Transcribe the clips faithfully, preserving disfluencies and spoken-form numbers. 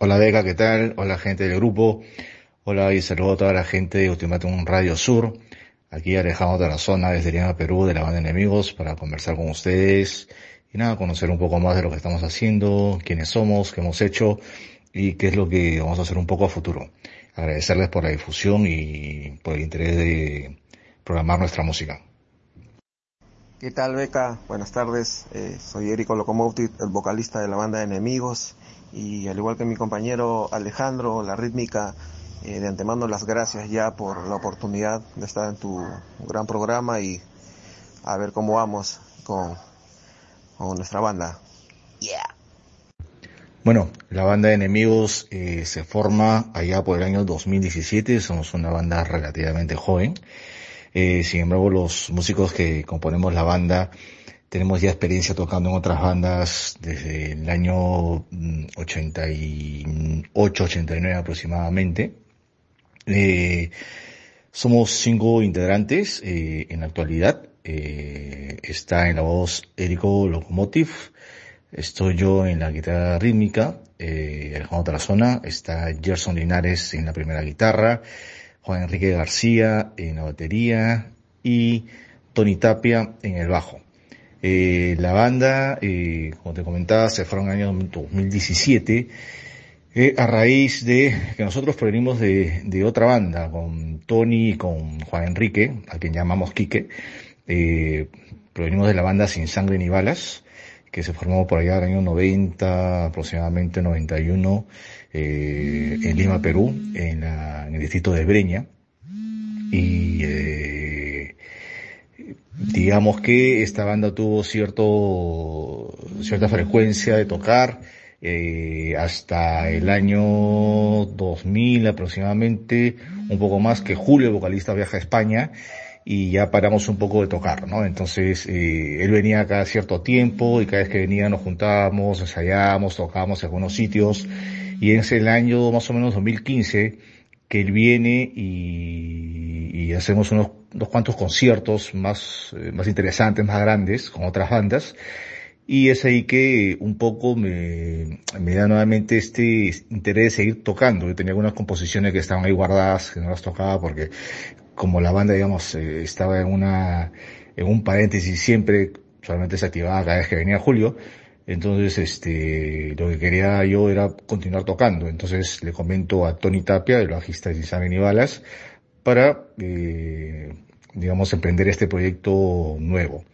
Hola Vega, ¿qué tal? Hola gente del grupo. Hola y saludo a toda la gente de Ultimátum Radio Sur. Aquí Alejandro Tarazona desde Lima, Perú, de la banda de enemigos, para conversar con ustedes y nada, conocer un poco más de lo que estamos haciendo, quiénes somos, qué hemos hecho y qué es lo que vamos a hacer un poco a futuro. Agradecerles por la difusión y por el interés de programar nuestra música. ¿Qué tal, Beca? Buenas tardes. Eh, soy Erico Locomotive, el vocalista de la banda de enemigos. Y al igual que mi compañero Alejandro, la rítmica, eh, de antemano las gracias ya por la oportunidad de estar en tu gran programa y a ver cómo vamos con, con nuestra banda. Yeah. Bueno, la banda de enemigos eh, se forma allá por el año dos mil diecisiete, somos una banda relativamente joven. Eh, sin embargo, los músicos que componemos la banda tenemos ya experiencia tocando en otras bandas desde el año ochenta y ocho, ochenta y nueve aproximadamente. Eh, somos cinco integrantes eh, en la actualidad. Eh, está en la voz Erico Locomotive, estoy yo en la guitarra rítmica, eh, Alejandro Tarazona, está Gerson Linares en la primera guitarra, Juan Enrique García en la batería y Tony Tapia en el bajo. Eh, la banda, eh, como te comentaba, se fue en el año dos mil diecisiete, eh, a raíz de que nosotros provenimos de, de otra banda, con Tony y con Juan Enrique, a quien llamamos Quique. Eh, provenimos de la banda Sin Sangre ni Balas, que se formó por allá en el año noventa, aproximadamente noventa y uno, eh, en Lima, Perú, en, la, en el distrito de Breña. Y eh, digamos que esta banda tuvo cierto cierta frecuencia de tocar eh, hasta el año dos mil aproximadamente, un poco más, que Julio, el vocalista, viaja a España y ya paramos un poco de tocar, ¿no? Entonces eh, él venía cada cierto tiempo y cada vez que venía nos juntábamos, ensayábamos, tocábamos en algunos sitios, y es el año más o menos dos mil quince que él viene y, y hacemos unos unos cuantos conciertos más, más interesantes, más grandes, con otras bandas, y es ahí que un poco me, me da nuevamente este interés de seguir tocando. Yo tenía algunas composiciones que estaban ahí guardadas, que no las tocaba porque como la banda, digamos, estaba en una, en un paréntesis siempre, solamente se activaba cada vez que venía Julio. Entonces, este, lo que quería yo era continuar tocando. Entonces le comento a Tony Tapia, el bajista de Sin Sangre ni Balas, para, eh, digamos, emprender este proyecto nuevo.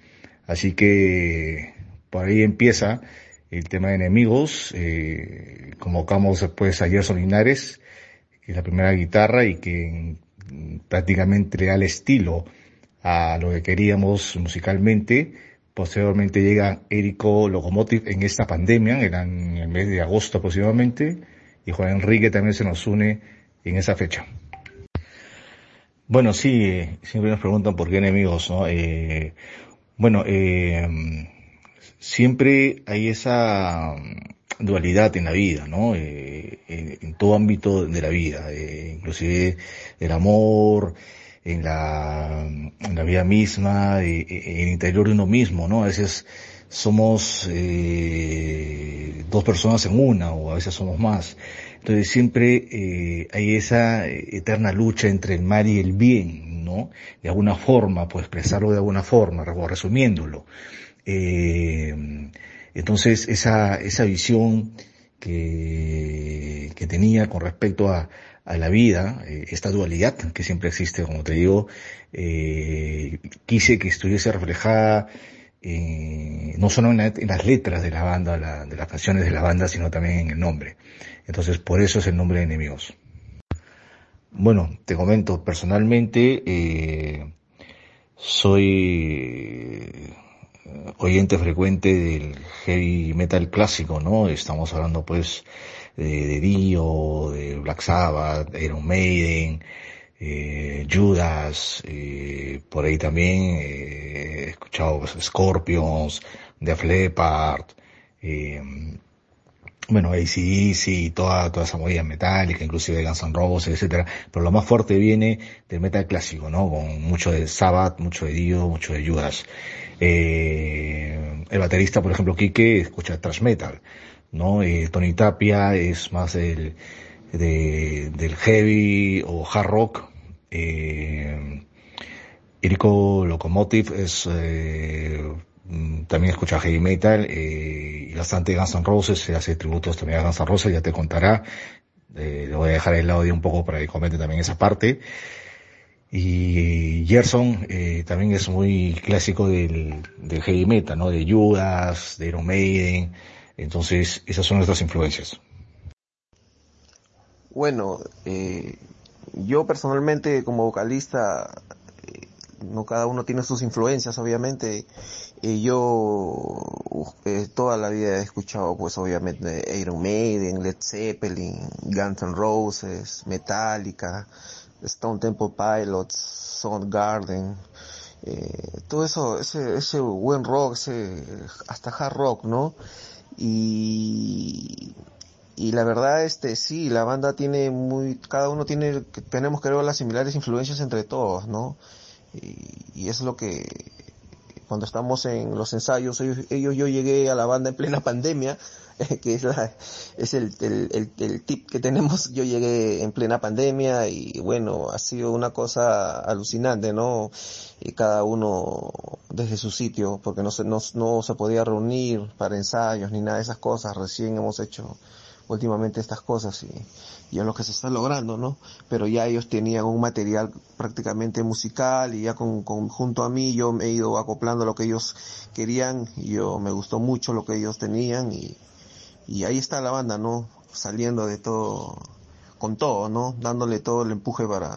Así que por ahí empieza el tema de enemigos. Eh, convocamos después a Gerson Linares, que es la primera guitarra y que prácticamente le da el estilo a lo que queríamos musicalmente. Posteriormente llega Erico Locomotive en esta pandemia, en el mes de agosto aproximadamente, y Juan Enrique también se nos une en esa fecha. Bueno, sí, eh, siempre nos preguntan por qué enemigos, ¿no? Eh, bueno, eh, siempre hay esa dualidad en la vida, ¿no? Eh, en, en todo ámbito de la vida, eh, inclusive el amor, en la, en la vida misma, eh, en el interior de uno mismo, ¿no? A veces somos eh, dos personas en una, o a veces somos más. Entonces siempre eh, hay esa eterna lucha entre el mal y el bien, ¿no? De alguna forma, pues expresarlo de alguna forma, resumiéndolo. Eh, entonces esa esa visión que que tenía con respecto a, a la vida, eh, esta dualidad que siempre existe, como te digo, eh, quise que estuviese reflejada Eh, no solo en, la, en las letras de la banda, la, de las canciones de la banda, sino también en el nombre. Entonces, por eso es el nombre de enemigos. Bueno, te comento, personalmente eh, soy oyente frecuente del heavy metal clásico, ¿no? Estamos hablando, pues, de, de Dio, de Black Sabbath, Iron Maiden, Eh, Judas, eh, por ahí también eh, he escuchado Scorpions, Def Leppard, eh, bueno, A C D C, toda, toda esa movida metálica, inclusive Guns N' Roses, etcétera. Pero lo más fuerte viene del metal clásico, ¿no? Con mucho de Sabbath, mucho de Dio, mucho de Judas. Eh, el baterista, por ejemplo, Quique, escucha thrash metal. ¿no? Eh, Tony Tapia es más el, de, del heavy o hard rock. Eh, Erico Locomotive es, eh, también escucha heavy metal, eh, y bastante Guns N' Roses, se hace tributos también a Guns N' Roses, ya te contará. Eh, le voy a dejar el audio un poco para que comente también esa parte. Y Gerson eh, también es muy clásico del, del heavy metal, ¿no? De Judas, de Iron Maiden. Entonces, esas son nuestras influencias. Bueno, eh, yo personalmente como vocalista, eh, no cada uno tiene sus influencias, obviamente. Eh, yo eh, toda la vida he escuchado, pues obviamente, Iron Maiden, Led Zeppelin, Guns N' Roses, Metallica, Stone Temple Pilots, Sound Garden, eh, todo eso, ese, ese buen rock, ese, hasta hard rock, ¿no? Y, y la verdad, este, sí, la banda tiene muy, cada uno tiene, tenemos creo las similares influencias entre todos, ¿no? Y, y es lo que, cuando estamos en los ensayos, ellos, ellos, yo llegué a la banda en plena pandemia, que es la, es el, el, el, el tip que tenemos. Yo llegué en plena pandemia y bueno, ha sido una cosa alucinante, ¿no? Y cada uno desde su sitio, porque no se, no, no se podía reunir para ensayos ni nada de esas cosas. Recién hemos hecho últimamente estas cosas y, y es lo que se está logrando, ¿no? Pero ya ellos tenían un material prácticamente musical y ya con, con junto a mí yo me he ido acoplando lo que ellos querían y yo me gustó mucho lo que ellos tenían y Y ahí está la banda, ¿no? Saliendo de todo, con todo, ¿no? Dándole todo el empuje para,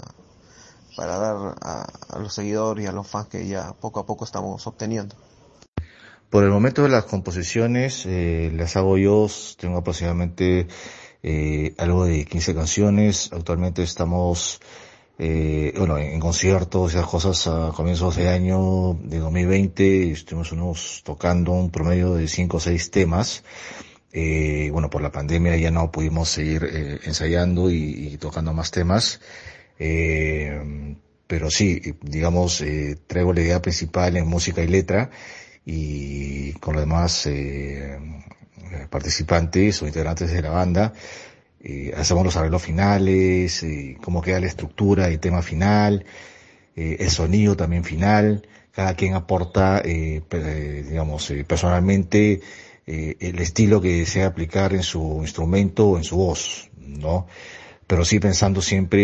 para dar a, a los seguidores y a los fans que ya poco a poco estamos obteniendo. Por el momento de las composiciones, eh, las hago yo, tengo aproximadamente eh, algo de quince canciones. Actualmente estamos, eh, bueno, en, en conciertos, esas cosas a comienzos de año, de dos mil veinte, estuvimos unos tocando un promedio de cinco o seis temas. Eh, bueno, por la pandemia ya no pudimos seguir eh, ensayando y, y tocando más temas, eh, pero sí, digamos, eh, traigo la idea principal en música y letra y con los demás eh, participantes o integrantes de la banda eh, hacemos los arreglos finales, eh, cómo queda la estructura, el tema final, eh, el sonido también final, cada quien aporta, eh, digamos, eh, personalmente Eh, el estilo que desea aplicar en su instrumento o en su voz, ¿no? Pero sí pensando siempre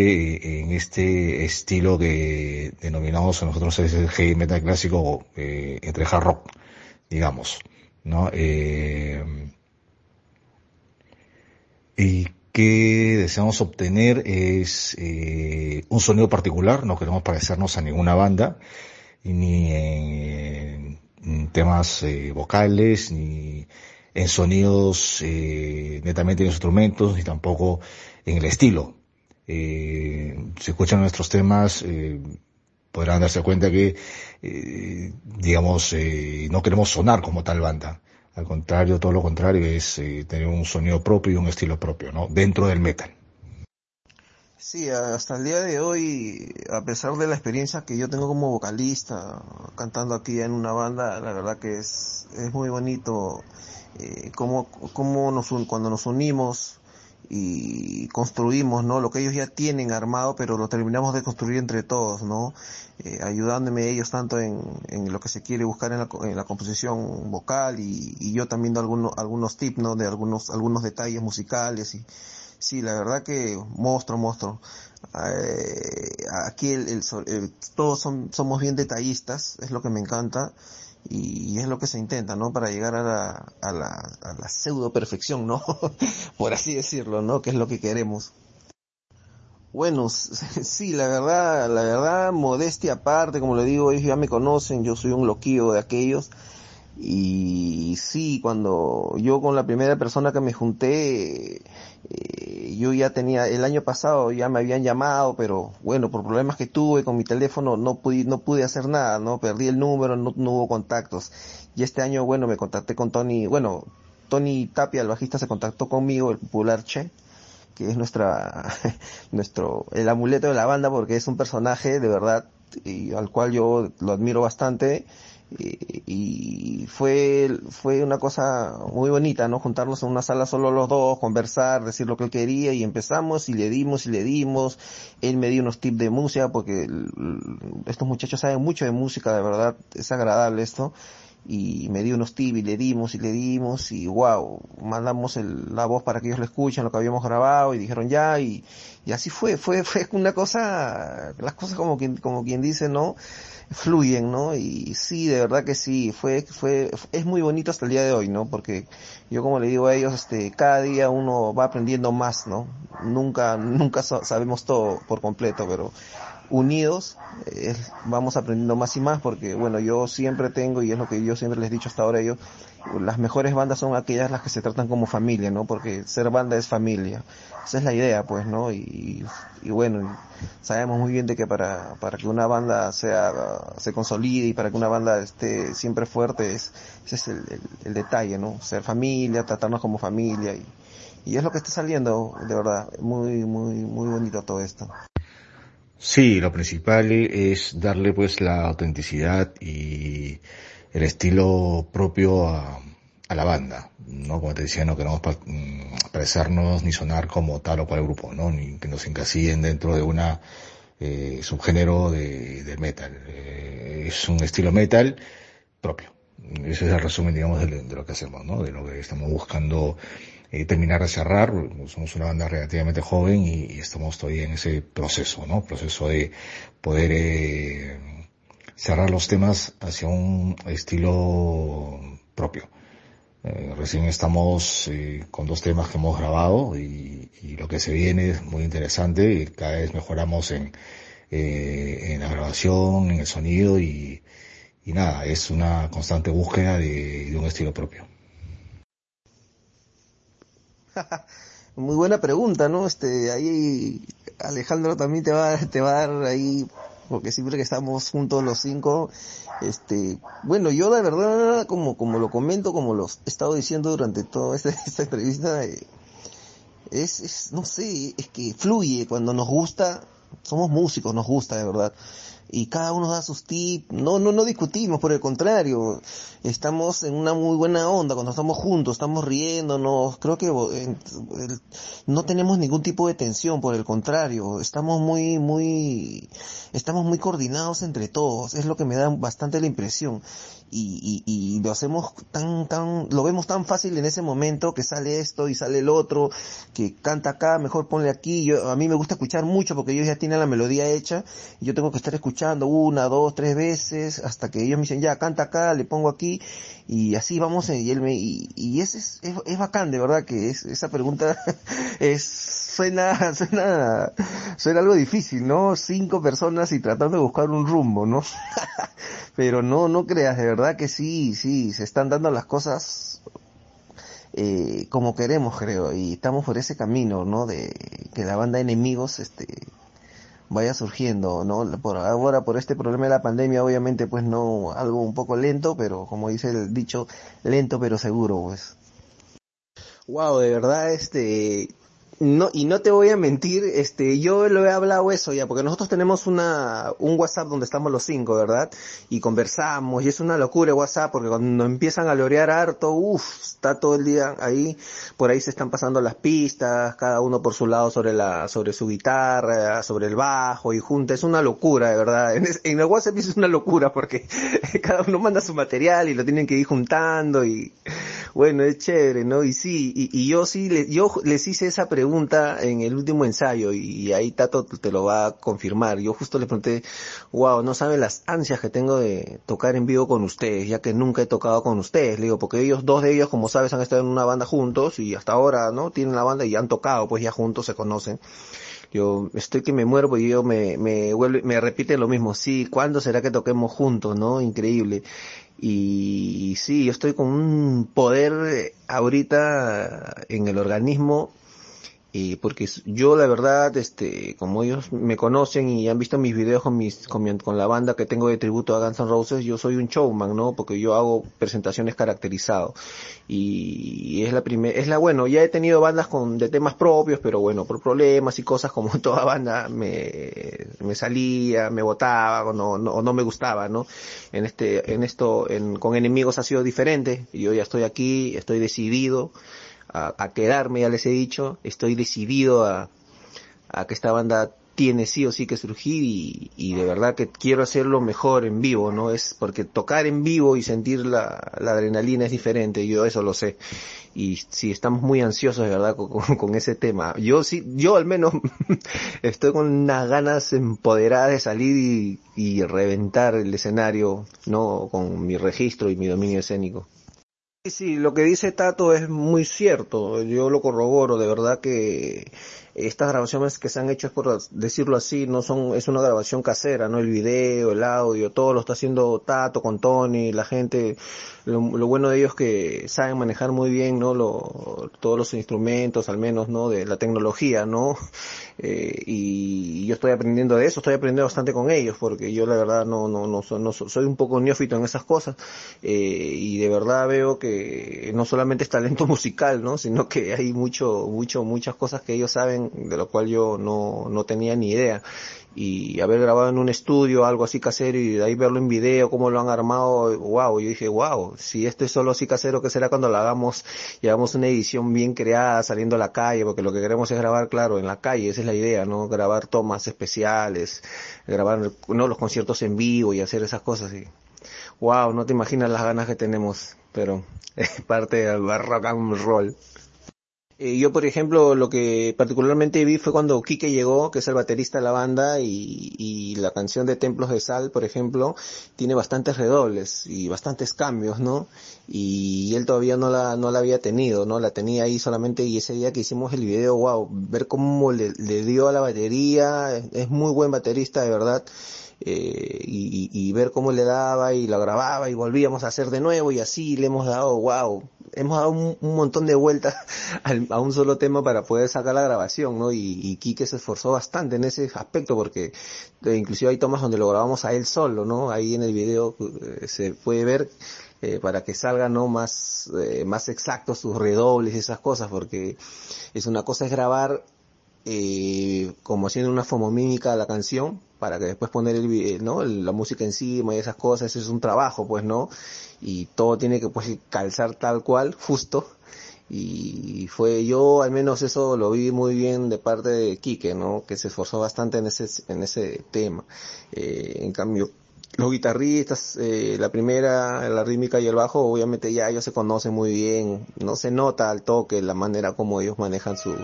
en este estilo que denominamos a nosotros es el heavy metal clásico, eh, entre hard rock, digamos, ¿no? Eh, y que deseamos obtener es eh, un sonido particular, no queremos parecernos a ninguna banda, ni en temas eh, vocales, ni en sonidos eh, netamente en los instrumentos, ni tampoco en el estilo. Eh, si escuchan nuestros temas, eh, podrán darse cuenta que, eh, digamos, eh, no queremos sonar como tal banda. Al contrario, todo lo contrario, es eh, tener un sonido propio y un estilo propio, ¿no? Dentro del metal. Sí, hasta el día de hoy, a pesar de la experiencia que yo tengo como vocalista, cantando aquí en una banda, la verdad que es, es muy bonito eh, cómo, cómo nos un, cuando nos unimos y construimos, ¿no? Lo que ellos ya tienen armado, pero lo terminamos de construir entre todos, ¿no? Eh, ayudándome ellos tanto en, en lo que se quiere buscar en la, en la composición vocal y, y yo también dando algunos, algunos tips, ¿no? De algunos, algunos detalles musicales y, sí, la verdad que monstruo, monstruo. Eh, aquí el, el, el, todos son, somos bien detallistas, es lo que me encanta y, y es lo que se intenta, ¿no? Para llegar a la, a la, a la pseudo perfección, ¿no? Por así decirlo, ¿no? Que es lo que queremos. Bueno, sí, la verdad, la verdad, modestia aparte, como le digo, ellos ya me conocen, yo soy un loquillo de aquellos. Y sí, cuando yo con la primera persona que me junté, eh, yo ya tenía, el año pasado ya me habían llamado, pero bueno, por problemas que tuve con mi teléfono no pude, no pude hacer nada, ¿no? Perdí el número, no, no hubo contactos. Y este año, bueno, me contacté con Tony, bueno, Tony Tapia, el bajista, se contactó conmigo, el popular Che, que es nuestra, nuestro, el amuleto de la banda porque es un personaje de verdad, y al cual yo lo admiro bastante. eh, y fue, fue una cosa muy bonita, ¿no? Juntarnos en una sala solo los dos, conversar, decir lo que él quería, y empezamos y le dimos y le dimos. Él me dio unos tips de música, porque estos muchachos saben mucho de música, de verdad, es agradable esto. Y me dio unos tips y le dimos y le dimos y wow, mandamos el, la voz para que ellos lo escuchen, lo que habíamos grabado, y dijeron ya, y, y así fue, fue, fue una cosa, las cosas como quien, como quien dice, ¿no? Fluyen, ¿no? Y sí, de verdad que sí, fue, fue, es muy bonito hasta el día de hoy, ¿no? Porque yo, como le digo a ellos, este, cada día uno va aprendiendo más, ¿no? Nunca, nunca sabemos todo por completo, pero unidos eh, vamos aprendiendo más y más, porque bueno, yo siempre tengo, y es lo que yo siempre les he dicho hasta ahora a ellos, las mejores bandas son aquellas las que se tratan como familia, ¿no? Porque ser banda es familia, esa es la idea, pues, ¿no? Y, y bueno, sabemos muy bien de que para, para que una banda sea, se consolide, y para que una banda esté siempre fuerte, es, ese es el, el, el detalle, ¿no? Ser familia, tratarnos como familia, y, y es lo que está saliendo, de verdad, muy, muy, muy bonito todo esto. Sí, lo principal es darle pues la autenticidad y el estilo propio a, a la banda, ¿no? Como te decía, no queremos pa- expresarnos ni sonar como tal o cual grupo, ¿no? Ni que nos encasillen dentro de una eh, subgénero de, del metal. Eh, es un estilo metal propio. Ese es el resumen, digamos, de, de lo que hacemos, ¿no? De lo que estamos buscando Eh, terminar de cerrar. Somos una banda relativamente joven y, y estamos todavía en ese proceso, ¿no? Proceso de poder eh, cerrar los temas hacia un estilo propio. Eh, recién estamos eh, con dos temas que hemos grabado y, y lo que se viene es muy interesante, y cada vez mejoramos en, eh, en la grabación, en el sonido y, y nada, es una constante búsqueda de, de un estilo propio. Muy buena pregunta, ¿no? Este, ahí Alejandro también te va, te va a dar ahí, porque siempre que estamos juntos los cinco, este, bueno, yo de verdad, como, como lo comento, como lo he estado diciendo durante toda esta, esta entrevista, eh, es, es, no sé, es que fluye cuando nos gusta, somos músicos, nos gusta de verdad. Y cada uno da sus tips, no, no, no discutimos, por el contrario, estamos en una muy buena onda cuando estamos juntos, estamos riéndonos, creo que eh, no tenemos ningún tipo de tensión, por el contrario, estamos muy, muy, estamos muy coordinados entre todos, es lo que me da bastante la impresión. Y, y, y lo hacemos tan, tan, lo vemos tan fácil en ese momento, que sale esto y sale el otro, que canta acá, mejor ponle aquí. Yo, a mí me gusta escuchar mucho, porque ellos ya tienen la melodía hecha, y yo tengo que estar escuchando una, dos, tres veces, hasta que ellos me dicen, ya, canta acá, le pongo aquí, y así vamos, y él me, y, y ese es, es, es bacán, de verdad, que es, esa pregunta es, Suena, suena, suena algo difícil, ¿no? Cinco personas y tratando de buscar un rumbo, ¿no? Pero no, no creas, de verdad que sí, sí, se están dando las cosas eh, como queremos, creo, y estamos por ese camino, ¿no? De que la banda de enemigos, este, vaya surgiendo, ¿no? Por ahora, por este problema de la pandemia, obviamente, pues no, algo un poco lento, pero como dice el dicho, lento pero seguro, pues. Wow, de verdad, este... No, y no te voy a mentir, este, yo lo he hablado eso ya, porque nosotros tenemos una, un WhatsApp donde estamos los cinco, ¿verdad? Y conversamos, y es una locura el WhatsApp, porque cuando empiezan a lorear harto, uff, está todo el día ahí, por ahí se están pasando las pistas, cada uno por su lado sobre la, sobre su guitarra, sobre el bajo, y junta, es una locura, de verdad. En, es, en el WhatsApp es una locura, porque cada uno manda su material y lo tienen que ir juntando, y bueno, es chévere, ¿no? Y sí, y, y yo sí, le, yo les hice esa pregunta en el último ensayo, y ahí Tato te lo va a confirmar. Yo justo le pregunté, wow, no saben las ansias que tengo de tocar en vivo con ustedes, ya que nunca he tocado con ustedes, le digo, porque ellos, dos de ellos, como sabes, han estado en una banda juntos, y hasta ahora, ¿no? Tienen la banda y han tocado, pues ya juntos se conocen. Yo estoy que me muero, porque yo me, me vuelvo, me repite lo mismo, sí, ¿cuándo será que toquemos juntos, no? Increíble. Y, y sí, yo estoy con un poder ahorita en el organismo Eh, porque yo la verdad, este, como ellos me conocen y han visto mis videos con mis, con, mi, con la banda que tengo de tributo a Guns N' Roses, yo soy un showman, ¿no? Porque yo hago presentaciones caracterizadas. Y, y es la primera, es la, bueno, ya he tenido bandas con, de temas propios, pero bueno, por problemas y cosas como toda banda, me, me salía, me botaba, o no, no, no me gustaba, ¿no? En este, en esto, en, con Enemigos ha sido diferente. Yo ya estoy aquí, estoy decidido. A, a quedarme, ya les he dicho, estoy decidido a, a que esta banda tiene sí o sí que surgir y, y de verdad que quiero hacerlo mejor en vivo, ¿no? Es porque tocar en vivo y sentir la, la adrenalina es diferente, yo eso lo sé. Y sí, estamos muy ansiosos, de verdad, con, con, con ese tema. Yo sí, yo al menos estoy con unas ganas empoderadas de salir y, y reventar el escenario, ¿no? Con mi registro y mi dominio escénico. Sí, lo que dice Tato es muy cierto, yo lo corroboro, de verdad que estas grabaciones que se han hecho, es por decirlo así, no son, es una grabación casera, ¿no? El video, el audio, todo lo está haciendo Tato con Tony, la gente, lo, lo bueno de ellos es que saben manejar muy bien, ¿no? Lo, todos los instrumentos, al menos, ¿no? De la tecnología, ¿no? Eh, y yo estoy aprendiendo de eso, estoy aprendiendo bastante con ellos, porque yo la verdad no, no, no, no, no soy un poco neófito en esas cosas, eh, y de verdad veo que no solamente es talento musical, ¿no? Sino que hay mucho, mucho, muchas cosas que ellos saben, de lo cual yo no, no tenía ni idea, y haber grabado en un estudio algo así casero y de ahí verlo en video cómo lo han armado, wow, yo dije wow, si esto es solo así casero, ¿qué será cuando lo hagamos y hagamos una edición bien creada saliendo a la calle? Porque lo que queremos es grabar, claro, en la calle, esa es la idea, ¿no? Grabar tomas especiales, grabar, ¿no? Los conciertos en vivo y hacer esas cosas y wow, no te imaginas las ganas que tenemos, pero es parte del rock and roll. Yo, por ejemplo, lo que particularmente vi fue cuando Quique llegó, que es el baterista de la banda, y, y la canción de Templos de Sal, por ejemplo, tiene bastantes redobles y bastantes cambios, ¿no? Y él todavía no la no la había tenido, ¿no? La tenía ahí solamente, y ese día que hicimos el video, wow, ver cómo le, le dio a la batería, es muy buen baterista, de verdad. Eh, y, y ver cómo le daba y lo grababa y volvíamos a hacer de nuevo y así le hemos dado, wow, hemos dado un, un montón de vueltas al, a un solo tema para poder sacar la grabación, ¿no? Y, y Quique se esforzó bastante en ese aspecto porque eh, inclusive hay tomas donde lo grabamos a él solo, ¿no? Ahí en el video eh, se puede ver eh, para que salgan, ¿no? Más, eh, más exactos sus redobles y esas cosas, porque es una cosa es grabar eh, como haciendo una fomomímica a la canción, para que después poner el, ¿no? la música encima y esas cosas, eso es un trabajo, pues, ¿no? Y todo tiene que, pues, calzar tal cual, justo. Y fue, yo al menos eso lo vi muy bien de parte de Quique, ¿no? Que se esforzó bastante en ese, en ese tema. Eh, en cambio, los guitarristas, eh, la primera, la rítmica y el bajo, obviamente ya ellos se conocen muy bien, no se nota al toque la manera como ellos manejan sus,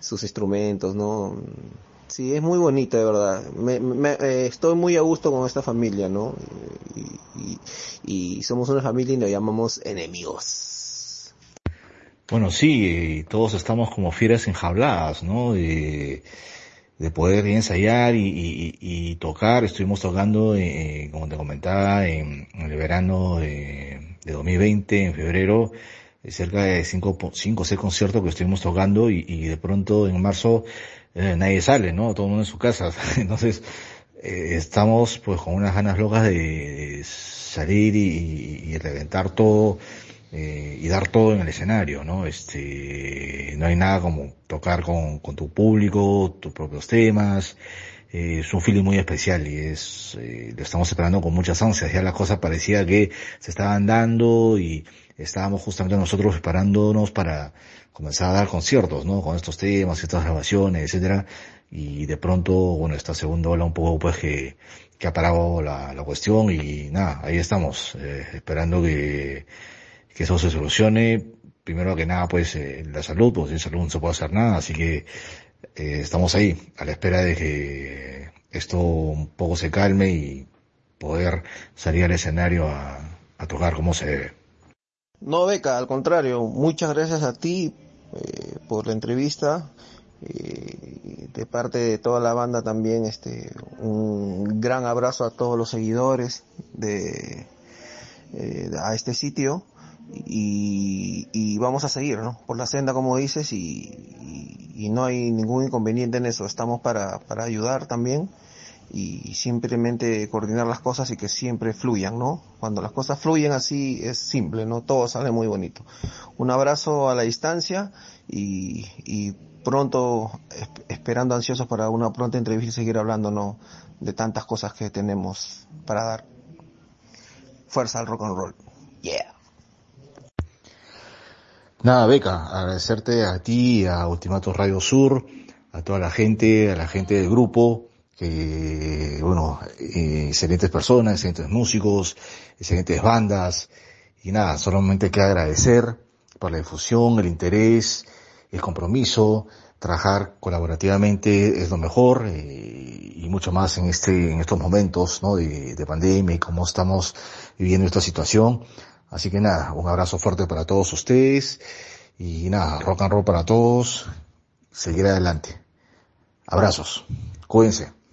sus instrumentos, ¿no? Sí, es muy bonita, de verdad. Me, me, eh, estoy muy a gusto con esta familia, ¿no? Y, y, y somos una familia y nos llamamos Enemigos. Bueno, sí, todos estamos como fieras enjabladas, ¿no? De, de poder ensayar y, y, y tocar. Estuvimos tocando, eh, como te comentaba, en, en el verano de, de dos mil veinte, en febrero, cerca de cinco, cinco o seis conciertos que estuvimos tocando y, y de pronto en marzo Eh, nadie sale, ¿no? Todo el mundo en su casa. Entonces, eh, estamos pues con unas ganas locas de salir y, y, y reventar todo, eh, y dar todo en el escenario, ¿no? Este, no hay nada como tocar con, con tu público, tus propios temas. Eh, es un feeling muy especial y es, eh, lo estamos esperando con muchas ansias. Ya las cosas parecía que se estaban dando y estábamos justamente nosotros preparándonos para comenzar a dar conciertos, ¿no? Con estos temas, estas grabaciones, etcétera. Y de pronto, bueno, esta segunda ola un poco pues que, que ha parado la, la cuestión y nada, ahí estamos, eh, esperando que, que eso se solucione. Primero que nada, pues, eh, la salud, pues sin salud no se puede hacer nada, así que, eh, estamos ahí, a la espera de que esto un poco se calme y poder salir al escenario a, a tocar como se debe. No, Beca, al contrario, muchas gracias a ti Eh, por la entrevista, eh, de parte de toda la banda también, este, un gran abrazo a todos los seguidores de, eh, a este sitio y, y vamos a seguir, ¿no? Por la senda, como dices, y, y y no hay ningún inconveniente en eso. Estamos para, para ayudar también y simplemente coordinar las cosas y que siempre fluyan, ¿no? Cuando las cosas fluyen así es simple, ¿no? Todo sale muy bonito. Un abrazo a la distancia y, y pronto, esperando ansiosos para una pronta entrevista y seguir hablando, ¿no?, de tantas cosas que tenemos para dar. Fuerza al rock and roll. Yeah. Nada, Beca, agradecerte a ti, a Ultimátum Radio Sur, a toda la gente, a la gente del grupo, que, bueno, eh, excelentes personas, excelentes músicos, excelentes bandas, y nada, solamente hay que agradecer por la difusión, el interés, el compromiso. Trabajar colaborativamente es lo mejor, eh, y mucho más en este, en estos momentos, ¿no?, de, de pandemia y cómo estamos viviendo esta situación. Así que nada, un abrazo fuerte para todos ustedes y nada, rock and roll para todos, seguir adelante. Abrazos, cuídense.